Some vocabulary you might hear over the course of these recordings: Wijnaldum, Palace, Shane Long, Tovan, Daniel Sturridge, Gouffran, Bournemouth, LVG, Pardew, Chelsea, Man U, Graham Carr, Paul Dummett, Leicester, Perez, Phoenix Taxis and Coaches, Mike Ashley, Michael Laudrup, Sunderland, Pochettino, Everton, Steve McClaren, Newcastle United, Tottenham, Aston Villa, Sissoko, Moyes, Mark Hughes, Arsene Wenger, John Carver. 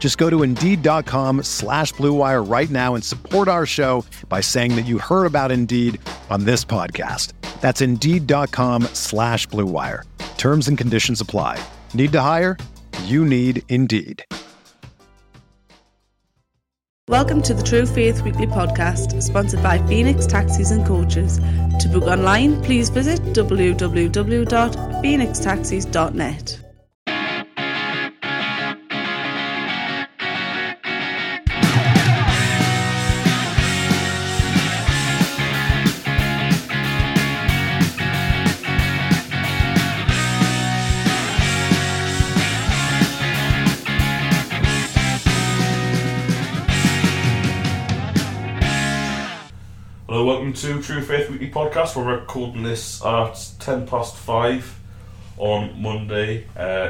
Just go to Indeed.com/Blue Wire right now and support our show by saying that you heard about Indeed on this podcast. That's Indeed.com/Blue Wire. Terms and conditions apply. Need to hire? You need Indeed. Welcome to the True Faith Weekly Podcast, sponsored by Phoenix Taxis and Coaches. To book online, please visit www.phoenixtaxis.net. Welcome to True Faith Weekly Podcast. We're recording this at 5:10 on Monday.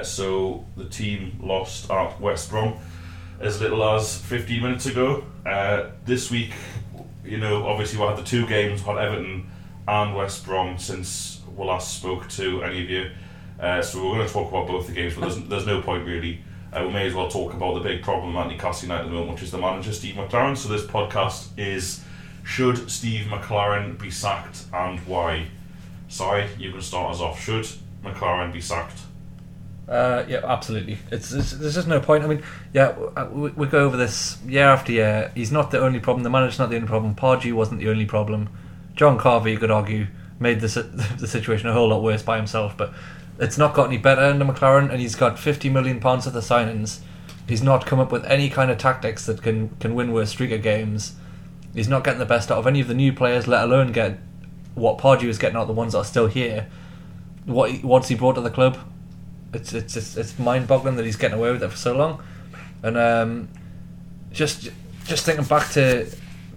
So the team lost at West Brom as little as 15 minutes ago. This week, you know, obviously we had the two games, we had Everton and West Brom since we last spoke to any of you. So we're going to talk about both the games, but there's no point really. We may as well talk about the big problem at Newcastle United at the moment, which is the manager, Steve McClaren. So this podcast is... Should Steve McClaren be sacked and why? Sorry, you can start us off. Should McClaren be sacked? Yeah, absolutely. There's just no point. I mean, yeah, we go over this year after year. He's not the only problem. The manager's not the only problem. Pardew wasn't the only problem. John Carver, you could argue, made the situation a whole lot worse by himself. But it's not got any better under McClaren, and he's got £50 million worth of signings. He's not come up with any kind of tactics that can win worse streak of games. He's not getting the best out of any of the new players, let alone get what Pardew is getting out of the ones that are still here. What's he brought to the club? It's mind-boggling that he's getting away with it for so long. And just thinking back to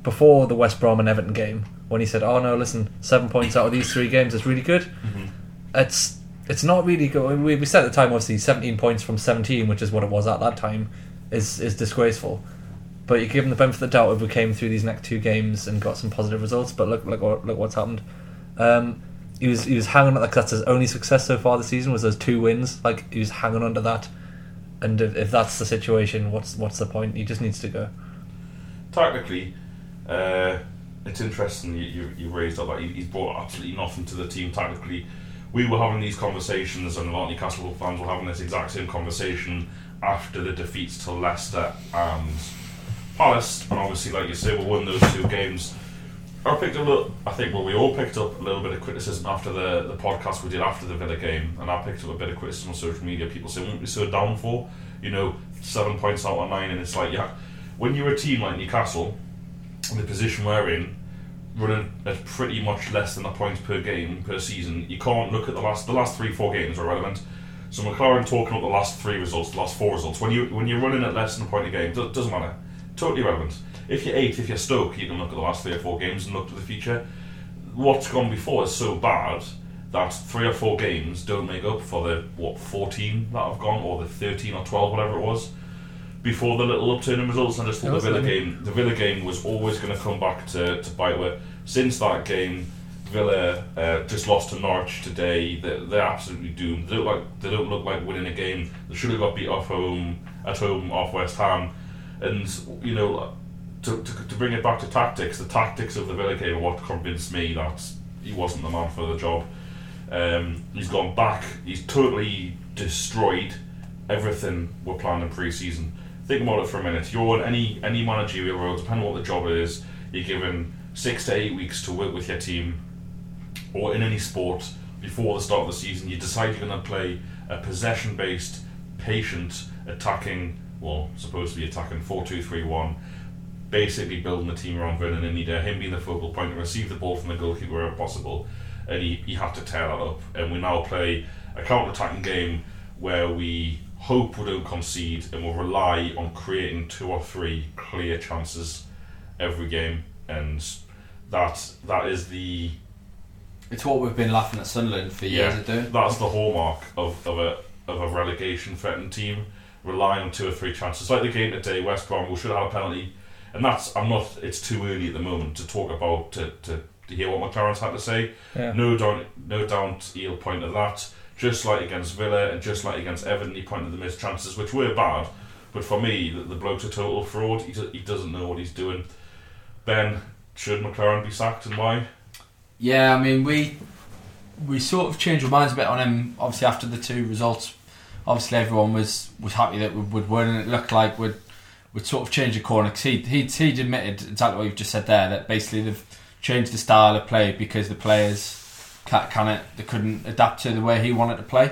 before the West Brom and Everton game, when he said, "Oh no, listen, 7 points out of these three games is really good." Mm-hmm. It's not really good. We said at the time, obviously, 17 points from 17, which is what it was at that time, is disgraceful. But you give them the benefit of the doubt if we came through these next two games and got some positive results. But look what's happened. He was hanging on that because that's his only success so far this season was those two wins. Like, he was hanging on to that. And if that's the situation, what's the point? He just needs to go. Technically, it's interesting you raised up that he's brought absolutely nothing to the team. Technically, we were having these conversations, and a lot of Newcastle fans were having this exact same conversation after the defeats to Leicester and Palace, and obviously, like you say, we won those two games. We all picked up a little bit of criticism after the podcast we did after the Villa game, and I picked up a bit of criticism on social media. People say, "Wouldn't we be so down for, 7 points out of 9?" And it's like, yeah, when you're a team like Newcastle, in the position we're in, running at pretty much less than a point per game per season, you can't look at the last 3-4 games are relevant. So McClaren talking about the last four results. When you're running at less than a point a game, it doesn't matter. Totally relevant. If you're 8th, if you're Stoke, you can look at the last 3 or 4 games and look to the future. What's gone before is so bad that 3 or 4 games don't make up for the 14 that have gone, or the 13 or 12, whatever it was, before the little upturn in results. And I just thought the Villa game was always going to come back to bite. Where since that game, Villa just lost to Norwich today. They're absolutely doomed. They don't look like winning a game. They should have got beat at home off West Ham. And, to bring it back to tactics, the tactics of the Villa game are what convinced me that he wasn't the man for the job. He's gone back, he's totally destroyed everything we're planning pre-season. Think about it for a minute. You're on any managerial role, depending on what the job is, you're given 6 to 8 weeks to work with your team. or in any sport before the start of the season, you decide you're going to play a possession-based, patient, attacking, well, supposed to be attacking 4-2-3-1, basically building the team around Vernon and Anita, him being the focal point, to receive the ball from the goalkeeper wherever possible, and he had to tear that up. And we now play a counter-attacking game where we hope we don't concede and we'll rely on creating 2 or 3 clear chances every game, and that is the... It's what we've been laughing at Sunderland for years, yeah, that's the hallmark of a relegation-threatened team, relying on 2 or 3 chances. It's like the game today, West Brom, we should have had a penalty, and it's too early at the moment to talk about, to hear what McLaren's had to say. Yeah. No doubt he'll point at that. Just like against Villa and just like against Everton, he pointed the missed chances, which were bad. But for me, the bloke's a total fraud. He doesn't know what he's doing. Then, should McLaren be sacked and why? Yeah, I mean, we sort of changed our minds a bit on him, obviously, after the 2 results. Obviously, everyone was happy that we would win, and it looked like we'd sort of changed the corner. Because he'd admitted exactly what you've just said there, that basically they've changed the style of play because the players... They couldn't adapt to the way he wanted to play.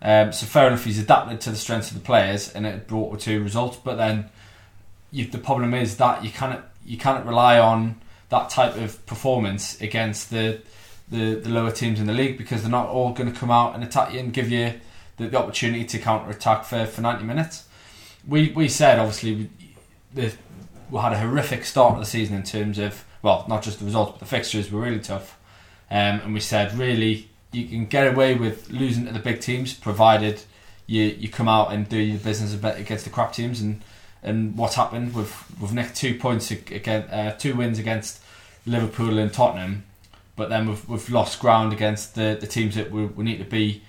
So fair enough, he's adapted to the strengths of the players and it brought 2 results. But then the problem is that you cannot rely on that type of performance against the lower teams in the league, because they're not all going to come out and attack you and give you the opportunity to counter-attack for 90 minutes. We said, obviously, we had a horrific start of the season in terms of, well, not just the results, but the fixtures were really tough. And we said, really, you can get away with losing to the big teams, provided you come out and do your business a bit against the crap teams. And what's happened? We've nicked 2 points against 2 wins against Liverpool and Tottenham, but then we've lost ground against the teams that we need to be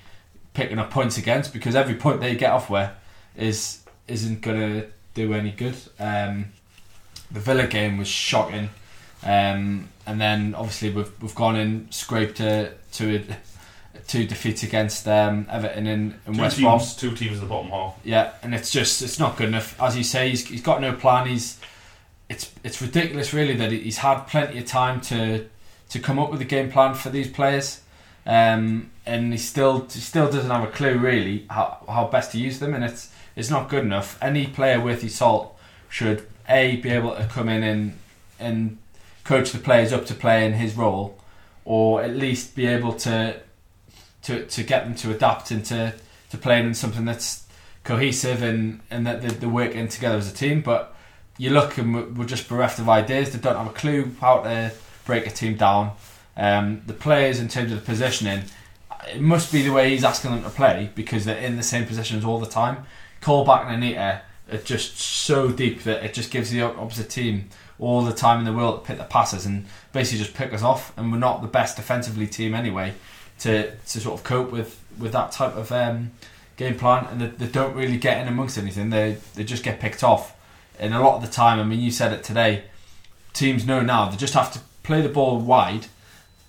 picking up points against, because every point they get off where isn't going to do any good. The Villa game was shocking. And then obviously we've gone and scraped two defeats against Everton and West Brom. 2 teams in the bottom half. Yeah, and it's not good enough. As you say, he's got no plan. It's ridiculous, really, that he's had plenty of time to come up with a game plan for these players, and he still doesn't have a clue really how best to use them, and it's not good enough. Any player worth his salt should be able to come in and coach the players up to play in his role, or at least be able to get them to adapt and to playing in something that's cohesive and that they're working together as a team. But you look and we're just bereft of ideas. They don't have a clue how to break a team down. The players, in terms of the positioning, it must be the way he's asking them to play, because they're in the same positions all the time. Colback and Anita are just so deep that it just gives the opposite team all the time in the world to pick the passes and basically just pick us off, and we're not the best defensively team anyway to sort of cope with that type of game plan, and they don't really get in amongst anything. They just get picked off, and a lot of the time, I mean, you said it today, teams know now they just have to play the ball wide.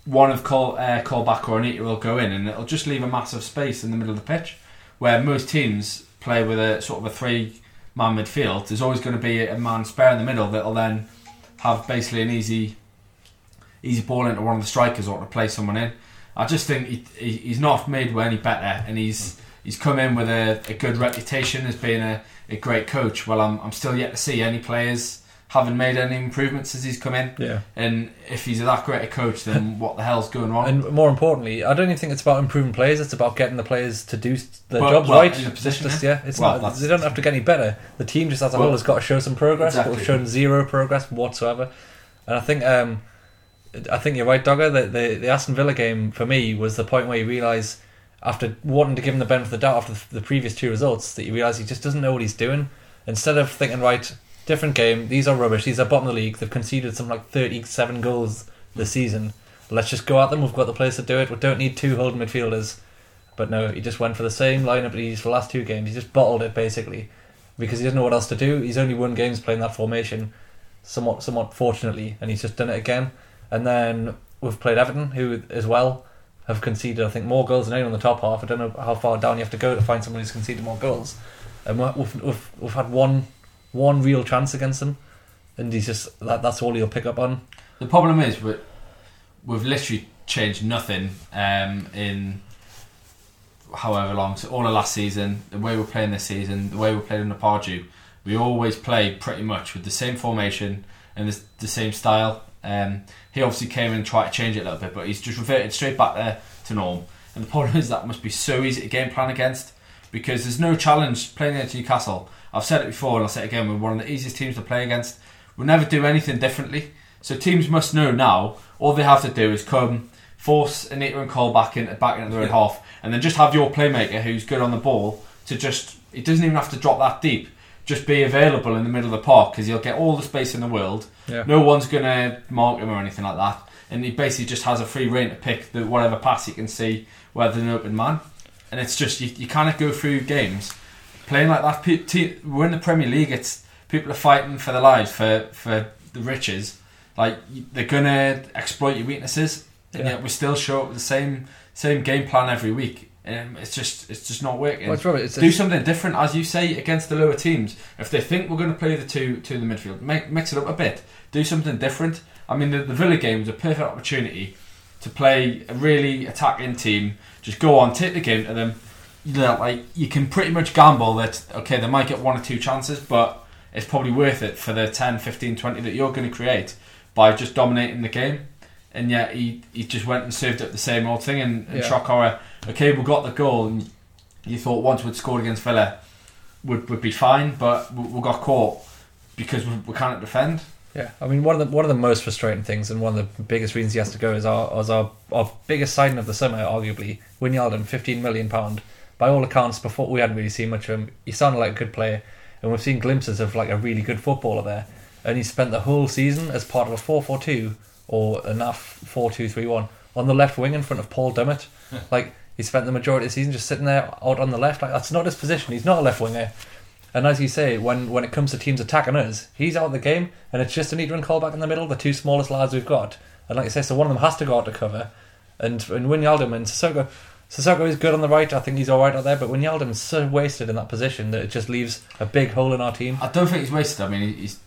One of Colback or Anita will go in and it'll just leave a massive space in the middle of the pitch, where most teams play with a sort of a 3-man midfield. There's always going to be a man spare in the middle that'll then have basically an easy ball into one of the strikers or to play someone in. I just think he's not made any better, and he's come in with a good reputation as being a great coach. Well, I'm still yet to see any players having made any improvements since he's come in. Yeah. And if he's that great a coach, then what the hell's going on? And more importantly, I don't even think it's about improving players. It's about getting the players to do their jobs right. In the position, it's not. They don't have to get any better. The team just as a whole has got to show some progress. Exactly. But we've shown zero progress whatsoever. And I think you're right, Dogger. The Aston Villa game for me was the point where you realise, after wanting to give him the benefit of the doubt after the previous 2 results, that you realise he just doesn't know what he's doing. Instead of thinking, right, different game, these are rubbish, these are bottom of the league, they've conceded something like 37 goals this season, let's just go at them, we've got the players to do it, we don't need 2 holding midfielders. But no, he just went for the same lineup he used for the last 2 games. He just bottled it, basically, because he doesn't know what else to do. He's only won games playing that formation, somewhat fortunately, and he's just done it again. And then we've played Everton, who as well have conceded, I think, more goals than anyone in the top half. I don't know how far down you have to go to find someone who's conceded more goals. And we've had one real chance against him, and he's just that's all he'll pick up on. The problem is we've literally changed nothing in however long. So all of last season, the way we're playing this season, the way we're playing under Pardew, we always play pretty much with the same formation and the same style. He obviously came in and tried to change it a little bit, but he's just reverted straight back there to norm. And the problem is that must be so easy to game plan against, because there's no challenge playing against Newcastle. I've said it before and I'll say it again, we're one of the easiest teams to play against. We'll never do anything differently. So teams must know now, all they have to do is come, force Anita and Colback back into their own half, and then just have your playmaker who's good on the ball to just, he doesn't even have to drop that deep, just be available in the middle of the park, because he'll get all the space in the world. Yeah. No one's going to mark him or anything like that. And he basically just has a free rein to pick whatever pass he can see where there's an open man. And it's just, you kind of go through games playing like that. We're in the Premier League, it's people are fighting for their lives, for the riches. Like, they're going to exploit your weaknesses, and yet we still show up with the same game plan every week. And it's just not working. Well, do something different, as you say, against the lower teams. If they think we're going to play the two in the midfield, mix it up a bit. Do something different. I mean, the Villa game was a perfect opportunity to play a really attacking team. Just go on, take the game to them. You know, like, you can pretty much gamble that, okay, they might get one or two chances, but it's probably worth it for the 10, 15, 20 that you're going to create by just dominating the game. And yet he just went and served up the same old thing and shock horror. Okay, we got the goal, and you thought once we'd scored against Villa, would be fine, but we got caught because we can't defend. Yeah, I mean, one of the most frustrating things, and one of the biggest reasons he has to go, is our biggest signing of the summer, arguably, Wijnaldum, £15 million. By all accounts, before we hadn't really seen much of him. He sounded like a good player, and we've seen glimpses of like a really good footballer there. And he spent the whole season as part of a 4-4-2 or an 4-2-3-1 on the left wing in front of Paul Dummett. Like, he spent the majority of the season just sitting there out on the left. Like, that's not his position. He's not a left winger. And as you say, when it comes to teams attacking us, he's out of the game, and it's just Anita and Colback in the middle, the two smallest lads we've got. And like you say, so one of them has to go out to cover. And Wijnaldum and Sissoko is good on the right. I think he's all right out there, but Wijnaldum is so wasted in that position that it just leaves a big hole in our team. I don't think he's wasted. I mean, he's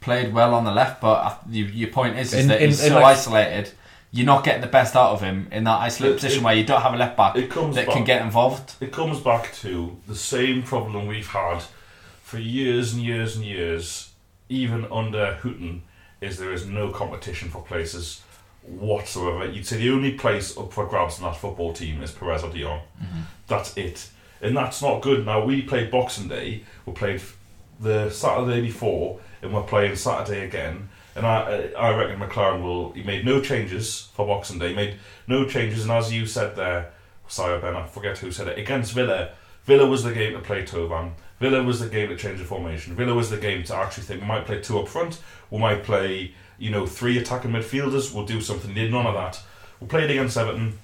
played well on the left, but your point is that he's so isolated. You're not getting the best out of him in that isolated position where you don't have a left back that can get involved. It comes back to the same problem we've had for years and years and years, even under Houghton, is there is no competition for places whatsoever. You'd say the only place up for grabs in that football team is Perez or Dion. Mm-hmm. That's it. And that's not good. Now, we played Boxing Day, we played the Saturday before, and we're playing Saturday again. And I reckon McClaren he made no changes for Boxing Day, and as you said there, sorry Ben, I forget who said it, against Villa was the game to play Tovan. Villa was the game to change the formation. Villa was the game to actually think we might play two up front, we might play, three attacking midfielders, we'll do something. None of that. We played against Everton.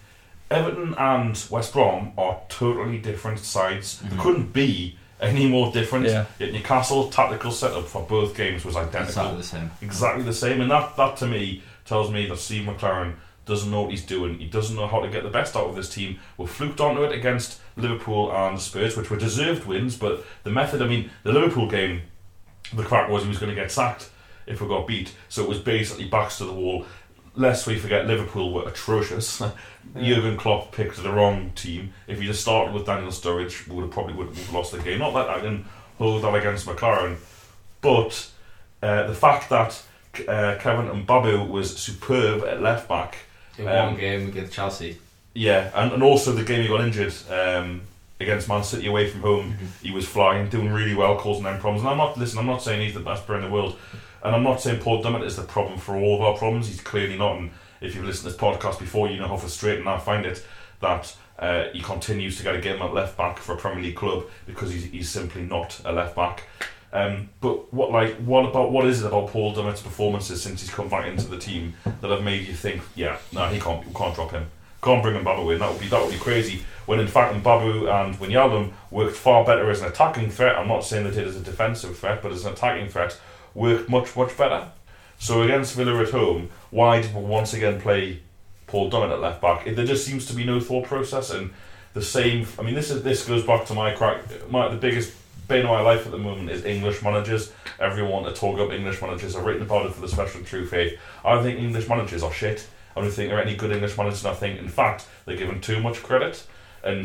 Everton and West Brom are totally different sides. Mm-hmm. They couldn't be any more different. Yeah. Yet Newcastle tactical setup for both games was identical. Exactly the same. And that to me tells me that Steve McClaren doesn't know what he's doing. He doesn't know how to get the best out of this team. We fluked onto it against Liverpool and Spurs, which were deserved wins, but the method, I mean, the Liverpool game, the crack was he was going to get sacked if we got beat. So it was basically backs to the wall. Lest we forget, Liverpool were atrocious. Yeah. Jürgen Klopp picked the wrong team. If he just started with Daniel Sturridge, we would have lost the game. Not that I can hold that against McClaren, but the fact that Kevin Mbabu was superb at left back in one game against Chelsea. Yeah, and also the game he got injured against Man City away from home. Mm-hmm. He was flying, doing really well, causing them problems. And I'm not saying he's the best player in the world. And I'm not saying Paul Dummett is the problem for all of our problems. He's clearly not. And if you've listened to this podcast before, you know how frustrating I find it that he continues to get a game at left back for a Premier League club because he's simply not a left back. But what is it about Paul Dummett's performances since he's come back into the team that have made you think, we can't drop him, can't bring Mbabu in? That would be crazy. When in fact Mbabu and Wijnaldum worked far better as an attacking threat. I'm not saying they did as a defensive threat, but as an attacking threat, worked much, much better. So against Villa at home, why did we once again play Paul Dummett at left back? There just seems to be no thought process, and the same. I mean, this goes back to the biggest bane of my life at the moment is English managers. Everyone to talk up English managers. I've written about it for the special True Faith. I think English managers are shit. I don't think there are any good English managers, and I think, in fact, they're given too much credit. And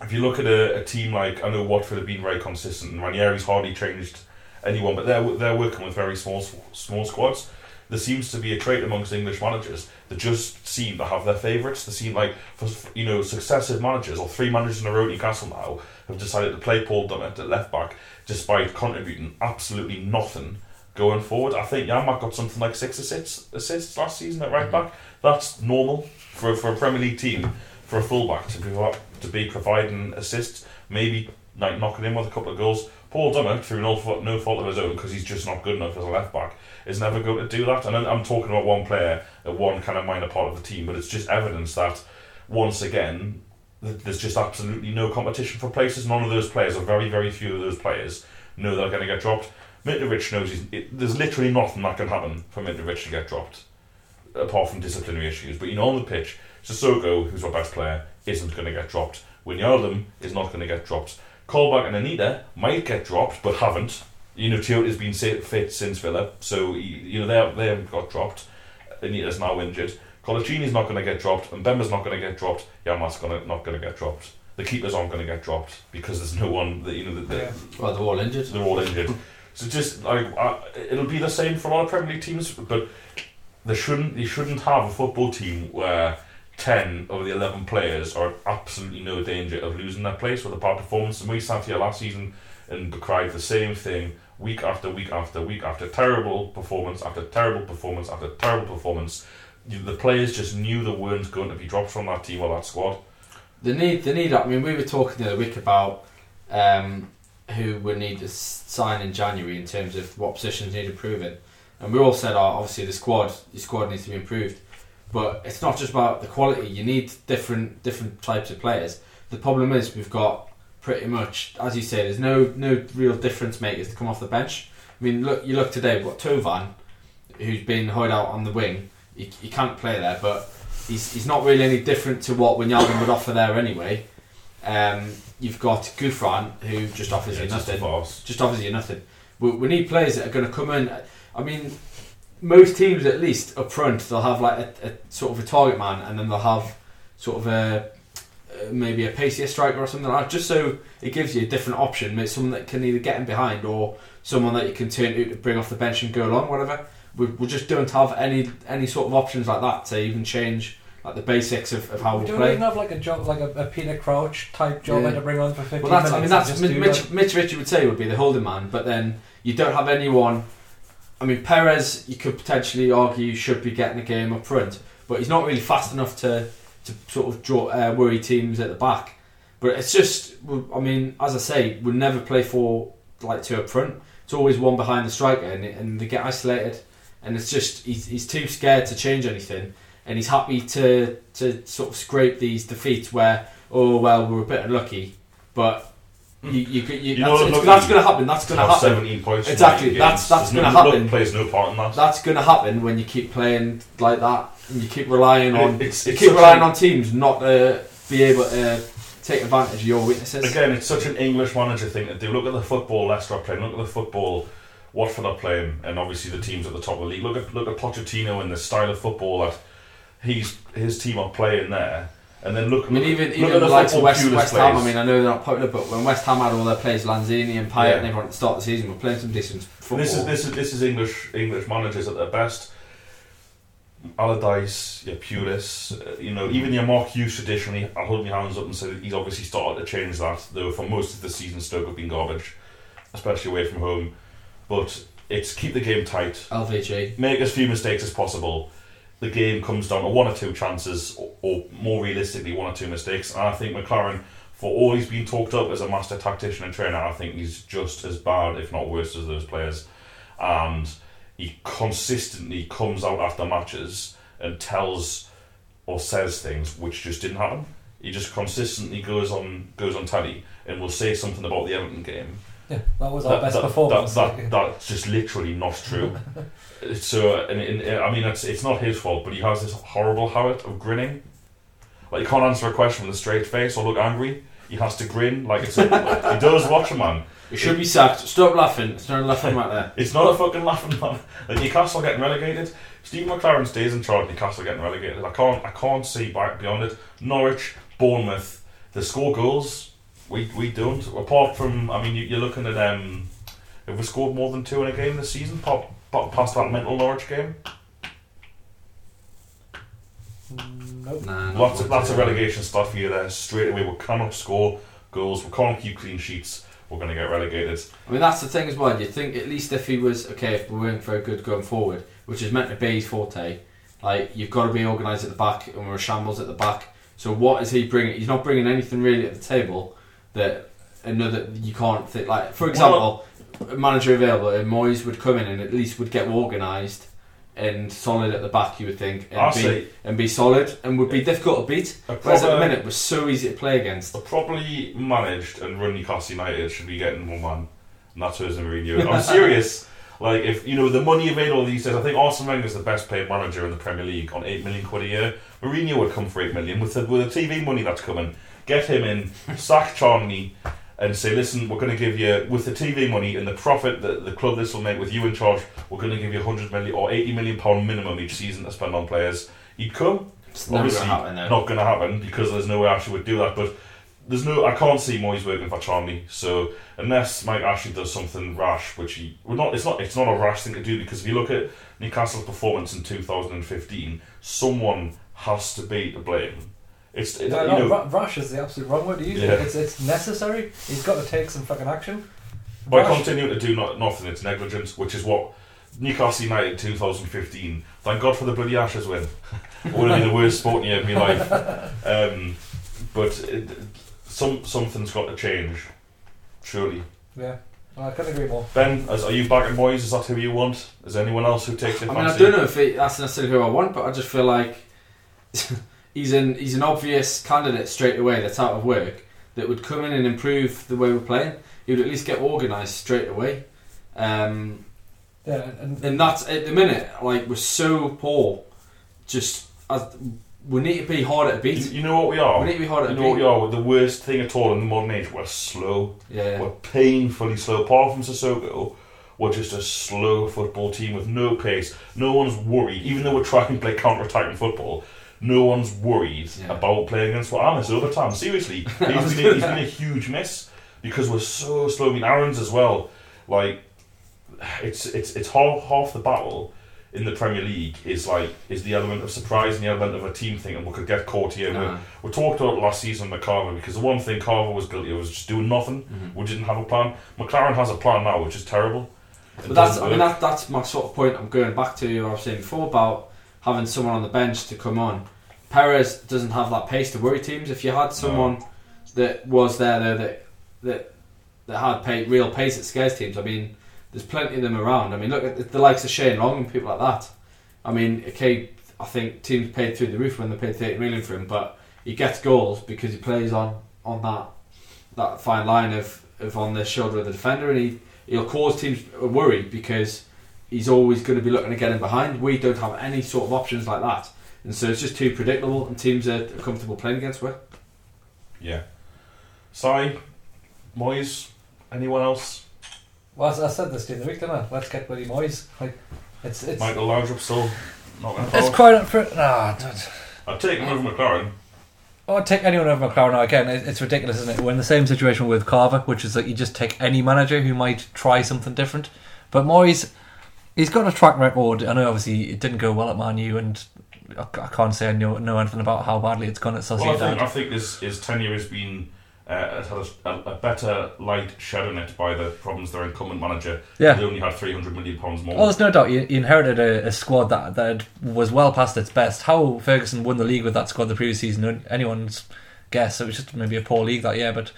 if you look at a team like, I know Watford have been very consistent, and Ranieri's hardly changed anyone, but they're working with very small squads. There seems to be a trait amongst English managers that just seem to have their favourites. They seem like, successive managers, or three managers in a row at Newcastle now, have decided to play Paul Dummett at left-back, despite contributing absolutely nothing going forward. I think Yamak got something like 6 assists last season at right-back. That's normal for a Premier League team, for a full-back to be providing assists, maybe like knocking in with a couple of goals. Paul Dummett, through no fault of his own, because he's just not good enough as a left-back, is never going to do that. And I'm talking about one player at one kind of minor part of the team, but it's just evidence that, once again, there's just absolutely no competition for places. None of those players, or very, very few of those players, know they're going to get dropped. Mitrovic knows there's literally nothing that can happen for Mitrovic to get dropped, apart from disciplinary issues. But on the pitch, Sissoko, who's our best player, isn't going to get dropped. Wijnaldum is not going to get dropped. Colback and Anita might get dropped, but haven't. Tiote's been fit since Villa, so they haven't got dropped. Anita's now injured. Colaccini's not going to get dropped, and Mbemba's not going to get dropped. Yamat's not going to get dropped. The keepers aren't going to get dropped because there's no one. They're all injured. They're all injured. So just like it'll be the same for a lot of Premier League teams, but you shouldn't have a football team where 10 of the 11 players are in absolutely no danger of losing their place with a bad performance. And we sat here last season and decried the same thing week after week after week after terrible performance after terrible performance after terrible performance. The players just knew they weren't going to be dropped from that team or that squad. They need. I mean, we were talking the other week about who would need to sign in January in terms of what positions need improving, and we all said, obviously the squad needs to be improved. But it's not just about the quality. You need different types of players. The problem is we've got pretty much, as you say, there's no real difference makers to come off the bench. I mean, look today. We've got Tovan, who's been hoed out on the wing. He can't play there, but he's not really any different to what Wijnaldum would offer there anyway. You've got Gouffran, who just offers you nothing. Just offers you nothing. We need players that are going to come in. I mean, most teams, at least up front, they'll have like a sort of a target man, and then they'll have sort of maybe a pacier striker or something like that, just so it gives you a different option. It's someone that can either get in behind or someone that you can turn to bring off the bench and go along, whatever. We just don't have any sort of options like that to even change like the basics of how we play. We don't even have like a job, like a Peter Crouch type job to bring on for 15 minutes. Well, that's Mitch Richie would say would be the holding man, but then you don't have anyone. I mean, Perez, you could potentially argue, should be getting a game up front, but he's not really fast enough to sort of draw worry teams at the back. But it's just, I mean, as I say, we'll never play two up front. It's always one behind the striker, and they get isolated. And it's just, he's too scared to change anything, and he's happy to sort of scrape these defeats where, oh, well, we were a bit unlucky, but... that's going to happen. That's going to happen. 17 points. Exactly. That's going to happen. Plays no part in that. That's going to happen when you keep playing like that, and you keep relying on on teams not to be able to take advantage of your weaknesses. Again, it's such an English manager thing to do. Look at the football Leicester are playing. Look at the football Watford are playing, and obviously the teams at the top of the league. Look at Pochettino and the style of football that his team are playing there. And then look at the likes of West Ham. I mean, I know they're not popular, but when West Ham had all their players, Lanzini and Payet, and everyone at the start of the season were playing some decent football. And this is English managers at their best. Allardyce, Pulis, even your Mark Hughes traditionally. I'll hold my hands up and say that he's obviously started to change that. Though for most of the season, Stoke have been garbage, especially away from home. But it's keep the game tight. LVG, make as few mistakes as possible. The game comes down to one or two chances, or more realistically, one or two mistakes. And I think McClaren, for all he's been talked up as a master tactician and trainer, I think he's just as bad, if not worse, as those players. And he consistently comes out after matches and tells or says things which just didn't happen. He just consistently goes on telly and will say something about the Everton game. Yeah, that was our best performance. That's just literally not true. So, and I mean, it's not his fault, but he has this horrible habit of grinning. Like, you can't answer a question with a straight face or look angry. he has to grin like it's a, he does watch a man. You should be sacked. Stop laughing. It's not a laughing matter. It's not a fucking laughing matter. Like Newcastle getting relegated. Steve McClaren stays in charge. Newcastle getting relegated. I can't see back beyond it. Norwich, Bournemouth, they score goals. We don't. Apart from, I mean, you're looking at have we scored more than 2 in a game this season? Past that mental Norwich game. Nope. Nah, lots of relegation stuff here. There straight away we cannot score goals. We can't keep clean sheets. We're going to get relegated. I mean, that's the thing as well. You think at least if he was okay, if we weren't very good going forward, which is meant to be his forte, like you've got to be organised at the back, and we're a shambles at the back. So what is he bringing? He's not bringing anything really at the table that another you can't think. Like for example, a manager available, and Moyes would come in and at least would get organised and solid at the back. You would think and be solid and would be difficult to beat. Whereas at the minute it was so easy to play against. A properly managed and run Newcastle United should be getting one man, and that's Jose Mourinho. I'm serious. Like if you know the money available these days, I think Arsene Wenger is the best paid manager in the Premier League on £8 million a year. Mourinho would come for £8 million with the TV money that's coming. Get him in, sack Charney, and say, listen, we're going to give you with the TV money and the profit that the club this will make with you in charge. We're going to give you £100 million or £80 million minimum each season to spend on players. He'd come. It's obviously not going to happen because there's no way Ashley would do that. But there's no, I can't see Moyes working for Charney. So unless Mike Ashley does something rash, which he well not, it's not a rash thing to do because if you look at Newcastle's performance in 2015, someone has to be to blame. Rash is the absolute wrong word to use. Yeah. It's necessary. He's got to take some fucking action. By continuing to do nothing, it's negligence, which is what Newcastle United 2015. Thank God for the bloody Ashes win. It would have been the worst sporting year of my life. But something's got to change, surely. Yeah. I couldn't agree more. Ben, are you backing Moyes? Is that who you want? Is anyone else who takes it? I mean, I don't know if that's necessarily who I want, but I just feel like he's an obvious candidate straight away that's out of work that would come in and improve the way we're playing. He would at least get organised straight away. And that's at the minute like we're so poor. Just we need to be harder to beat. You know what we are. We need to be harder to beat. You know what we are. We're the worst thing at all in the modern age. We're slow. Yeah. We're painfully slow. Apart from Sissoko, we're just a slow football team with no pace. No one's worried, even though we're trying to play counter-attacking football. No one's worried about playing against what I miss overtime. Seriously, he's been a huge miss because we're so slow. I mean, Aaron's as well. Like, it's half the battle in the Premier League is the element of surprise and the element of a team thing, and we could get caught here. Uh-huh. We talked about it last season with Carver because the one thing Carver was guilty of was just doing nothing. Mm-hmm. We didn't have a plan. McLaren has a plan now, which is terrible. That's my sort of point. I'm going back to what I was saying before about having someone on the bench to come on. Perez doesn't have that pace to worry teams. If you had someone that was there though that had real pace that scares teams, I mean, there's plenty of them around. I mean, look at the likes of Shane Long and people like that. I mean, okay, I think teams paid through the roof when they paid £30 million for him, but he gets goals because he plays on that fine line of on the shoulder of the defender, and he'll cause teams worry because he's always going to be looking to get in behind. We don't have any sort of options like that. And so it's just too predictable, and teams are comfortable playing against with. Yeah. Sorry, Moyes, anyone else? Well, I said this during the week, didn't I? Let's get bloody Moyes. Like, it's Michael Laudrup still not going to follow. It's quite up for it. Nah, don't. I'd take him over McLaren. I'd take anyone over McLaren now. Again, it's ridiculous, isn't it? We're in the same situation with Carver, which is that you just take any manager who might try something different. But Moyes, he's got a track record. I know, obviously, it didn't go well at Man U, and I can't say I know anything about how badly it's gone at Sociedad. Well, I think his tenure has been has had a better light shed on it by the problems their incumbent manager. Yeah. They only had £300 million more. Well, there's no doubt he inherited a squad that was well past its best. How Ferguson won the league with that squad the previous season, anyone's guess. It was just maybe a poor league that year, but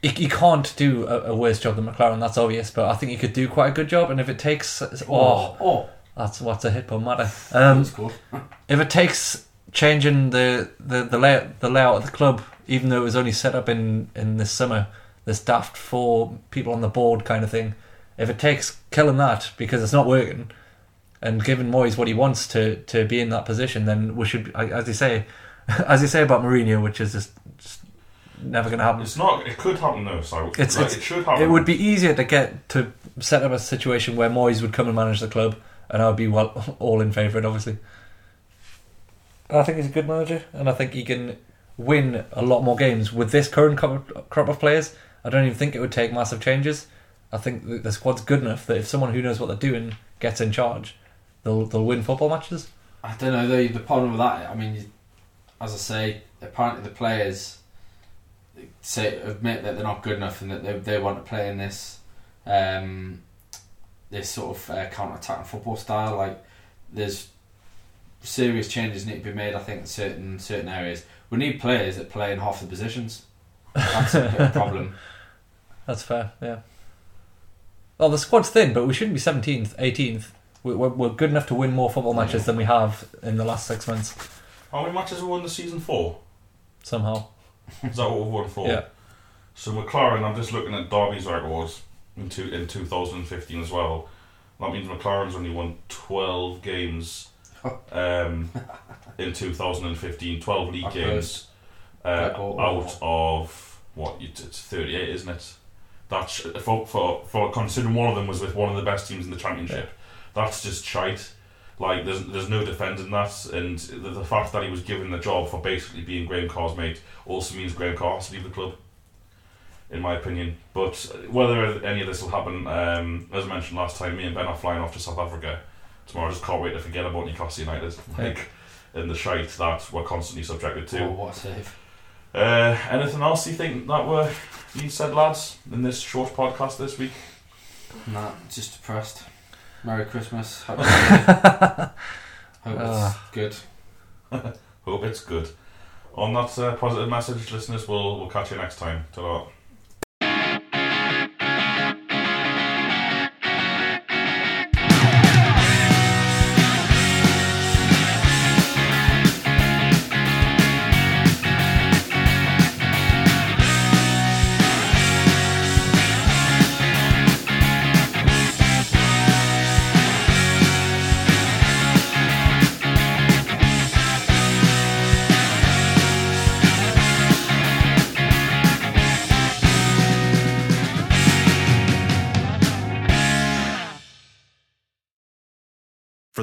he can't do a worse job than McLaren, that's obvious, but I think he could do quite a good job, and if it takes... That's what's a hit pun matter. Cool. If it takes changing the layout of the club, even though it was only set up in this summer, this daft 4 people on the board kind of thing, if it takes killing that because it's not working, and giving Moyes what he wants to be in that position, then we should, as you say about Mourinho, which is just never going to happen. It's not. It could happen though. So it should happen. It would be easier to get to set up a situation where Moyes would come and manage the club, and I'd be well all in favour of it, obviously. I think he's a good manager, and I think he can win a lot more games with this current crop of players. I don't even think it would take massive changes. I think the squad's good enough that if someone who knows what they're doing gets in charge, they'll win football matches. I don't know though. The problem with that, I mean, as I say, apparently the players say admit that they're not good enough and that they want to play in this this sort of counter-attacking football style. Like, there's serious changes need to be made, I think, in certain areas. We need players that play in half the positions. That's a big problem. That's fair, yeah. Well, the squad's thin, but we shouldn't be 17th, 18th. We're good enough to win more football matches than we have in the last 6 months. How many matches have we won this season? 4? Somehow. Is that what we've won for? Yeah. So McLaren, I'm just looking at Derby's records in 2015 as well. That means McLaren's only won 12 games in 2015, 12 league games out of what? It's 38, isn't it? That's for considering one of them was with one of the best teams in the championship. Yeah. That's just shite. Like, there's no defending that, and the fact that he was given the job for basically being Graham Carr's mate also means Graham Carr has to leave the club, in my opinion. But whether any of this will happen, as I mentioned last time, me and Ben are flying off to South Africa tomorrow. I just can't wait to forget about Newcastle United, and the shite that we're constantly subjected to. Oh, what a save. Anything else you think that you said, lads, in this short podcast this week? Nah, just depressed. Merry Christmas. Happy Hope it's good. Hope it's good. On that positive message, listeners, we'll catch you next time. Ta-ra. For